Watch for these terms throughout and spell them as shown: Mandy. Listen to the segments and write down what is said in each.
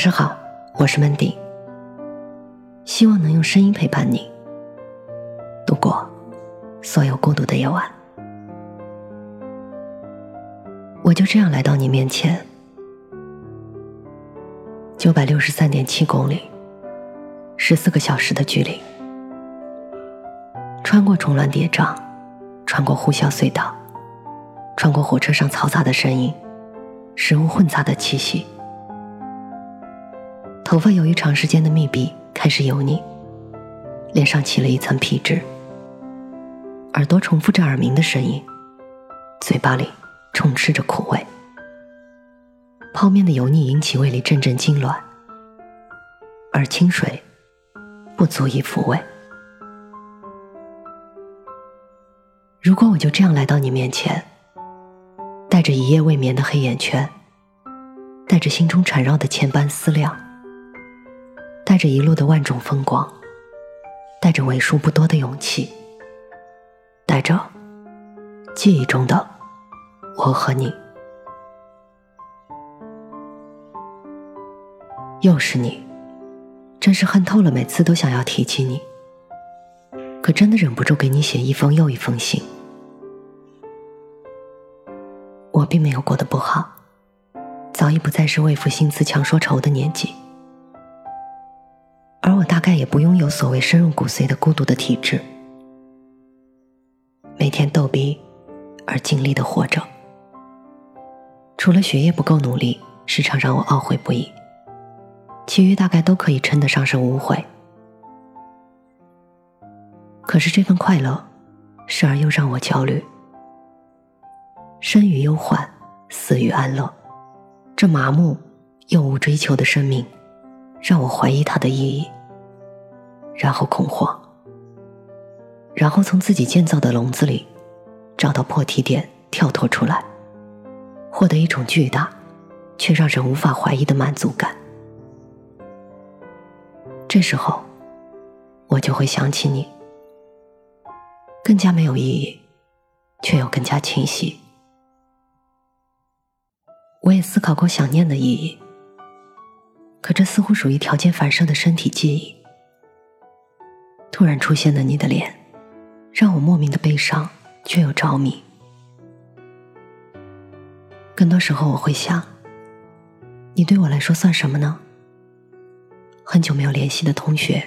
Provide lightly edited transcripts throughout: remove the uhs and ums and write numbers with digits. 上好，我是 Mandy， 希望能用声音陪伴你度过所有孤独的夜晚。我就这样来到你面前，963.7公里，14个小时的距离，穿过重峦叠嶂，穿过呼啸隧道，穿过火车上嘈杂的声音，食物混杂的气息。头发由于长时间的密闭开始油腻，脸上起了一层皮脂，耳朵重复着耳鸣的声音，嘴巴里充斥着苦味。泡面的油腻引起胃里阵阵痉挛，而清水不足以抚慰。如果我就这样来到你面前，带着一夜未眠的黑眼圈，带着心中缠绕的千般思量，带着一路的万种风光，带着为数不多的勇气，带着记忆中的我和你。又是你，真是恨透了，每次都想要提起你，可真的忍不住给你写一封又一封信。我并没有过得不好，早已不再是为赋新词强说愁的年纪，而我大概也不拥有所谓深入骨髓的孤独的体质，每天逗逼而尽力地活着，除了学业不够努力，时常让我懊悔不已，其余大概都可以称得上是无悔。可是这份快乐时而又让我焦虑，生于忧患，死于安乐，这麻木又无追求的生命让我怀疑它的意义，然后恐慌，然后从自己建造的笼子里找到破题点，跳脱出来，获得一种巨大却让人无法怀疑的满足感。这时候我就会想起你，更加没有意义，却又更加清晰。我也思考过想念的意义，可这似乎属于条件反射的身体记忆。突然出现的你的脸，让我莫名的悲伤，却又着迷。更多时候我会想，你对我来说算什么呢？很久没有联系的同学，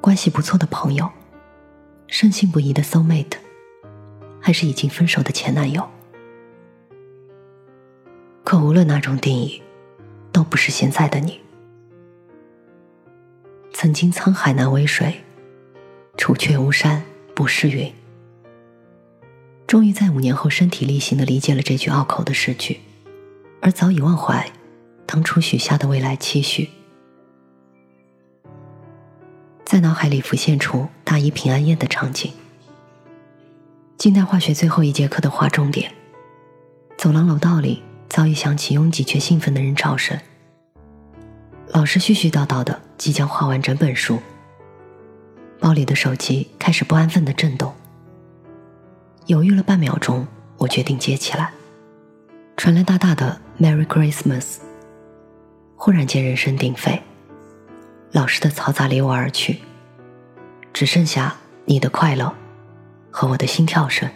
关系不错的朋友，深信不疑的 soulmate， 还是已经分手的前男友。可无论哪种定义，都不是现在的你。曾经沧海难为水，除却巫山不是云。终于在5年后身体力行地理解了这句拗口的诗句，而早已忘怀当初许下的未来期许。在脑海里浮现出大一平安夜的场景，近代化学最后一节课的划重点，走廊楼道里早已响起拥挤却兴奋的人吵声，老师絮絮叨叨的即将画完整本书，包里的手机开始不安分的震动，犹豫了半秒钟，我决定接起来，传来大大的 Merry Christmas。 忽然间人声鼎沸，老师的嘈杂离我而去，只剩下你的快乐和我的心跳声。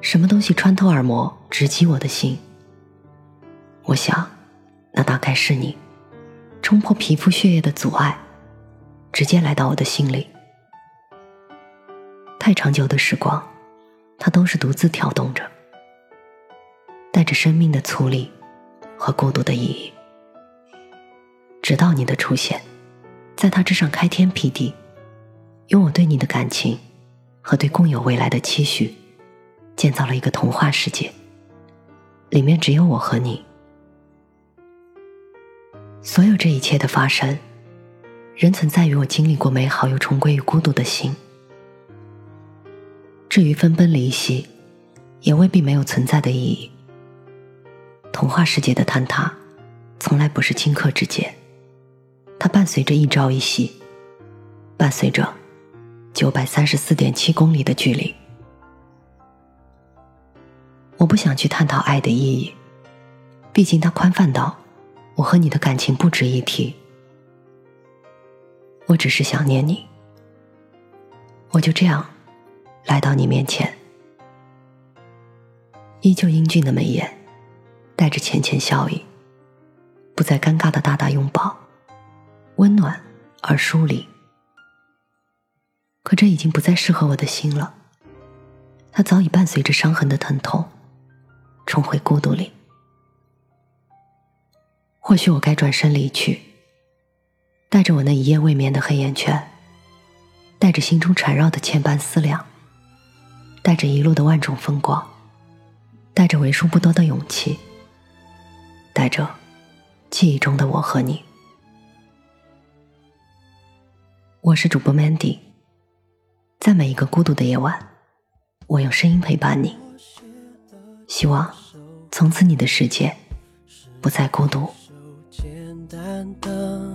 什么东西穿透耳膜直击我的心，我想那大概是你，冲破皮肤血液的阻碍，直接来到我的心里。太长久的时光，它都是独自跳动着，带着生命的粗粝和孤独的意义，直到你的出现，在它之上开天辟地，用我对你的感情和对共有未来的期许，建造了一个童话世界，里面只有我和你。所有这一切的发生，仍存在于我经历过美好又重归于孤独的心。至于分崩离析，也未必没有存在的意义。童话世界的坍塌，从来不是顷刻之间，它伴随着一朝一夕，伴随着934.7公里的距离。我不想去探讨爱的意义，毕竟它宽泛到我和你的感情不值一提，我只是想念你，我就这样来到你面前。依旧英俊的眉眼带着浅浅笑意，不再尴尬的大大拥抱，温暖而疏离。可这已经不再适合我的心了，它早已伴随着伤痕的疼痛重回孤独里。或许我该转身离去，带着我那一夜未眠的黑眼圈，带着心中缠绕的千般思量，带着一路的万种风光，带着为数不多的勇气，带着记忆中的我和你。我是主播 Mandy， 在每一个孤独的夜晚，我用声音陪伴你，希望从此你的世界不再孤独。简单的，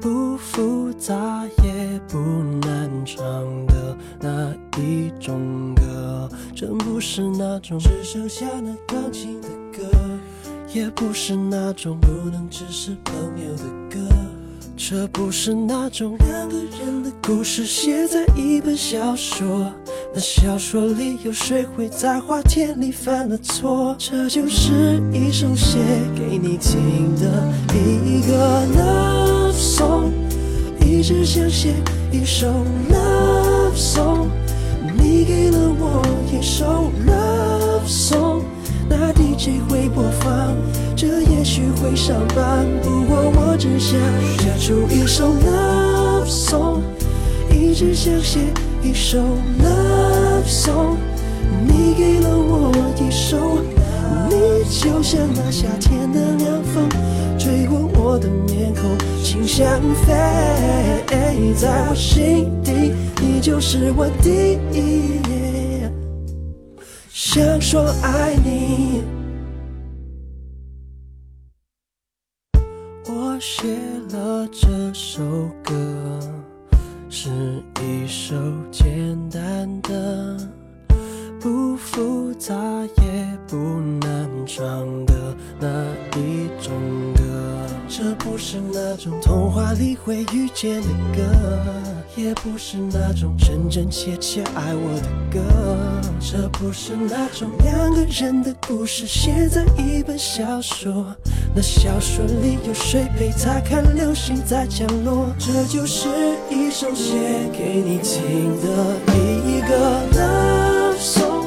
不复杂也不难唱的那一种歌，真不是那种只剩下那钢琴的歌，也不是那种不能只是朋友的歌，这不是那种两个人的故事写在一本小说，那小说里有谁会在花田里犯了错？这就是一首写给你听的一个 love song， 一直想写一首 love song， 你给了我一首 love song， 那 DJ 会播放，这也许会上班，不过我只想写出一首 love song， 一直想写一首 love song， 你给了我一首，你就像那夏天的凉风，吹过我的面孔，心想飞，在我心底，你就是我第一，想说爱你。我写了这首歌，是一首简单的，不复杂也不难唱的那一种歌，这不是那种童话里会遇见的歌，也不是那种真真切切爱我的歌，这不是那种两个人的故事写在一本小说，那小说里有谁陪他看流星在降落？这就是一首写给你听的一个 love song，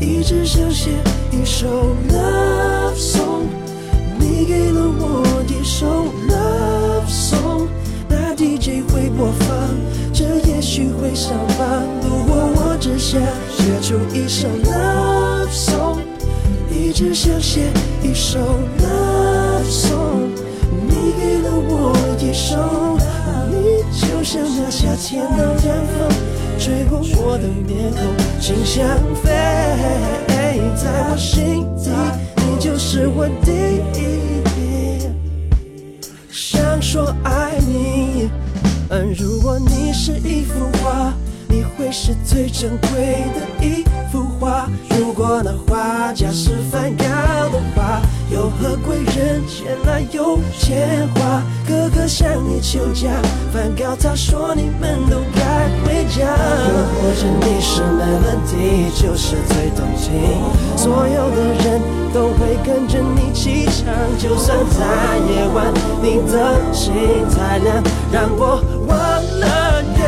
一直想写一首 love song， 你给了我一首 love song， 那 DJ 会播放，这也许会上班，不过我只想写出一首 love song， 一直想写一首 love song， 你给了我一首，你就像那夏天的凉风，吹过我的面孔，心想飞，在我心底，你就是我第一，想说爱你。如果你是一幅画，你会是最珍贵的一幅画，如果那画家是梵高的话，又和贵人前来有钱花，哥哥向你求嫁，梵高他说你们都该回家。又或者你是 Mandy， 就是最动情，所有的人都会跟着你起唱，就算在夜晚你的心太亮，让我忘了月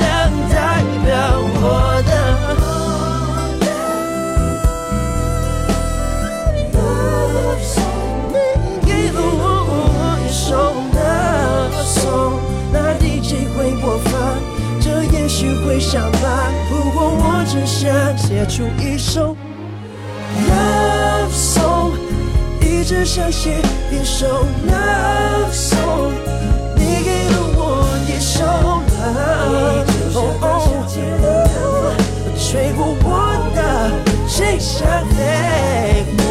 亮代表我的会想吧，不过我只想写出一首 love song， 一直想写一首 love song， 你给了我一首 love， 吹过我的心上飞。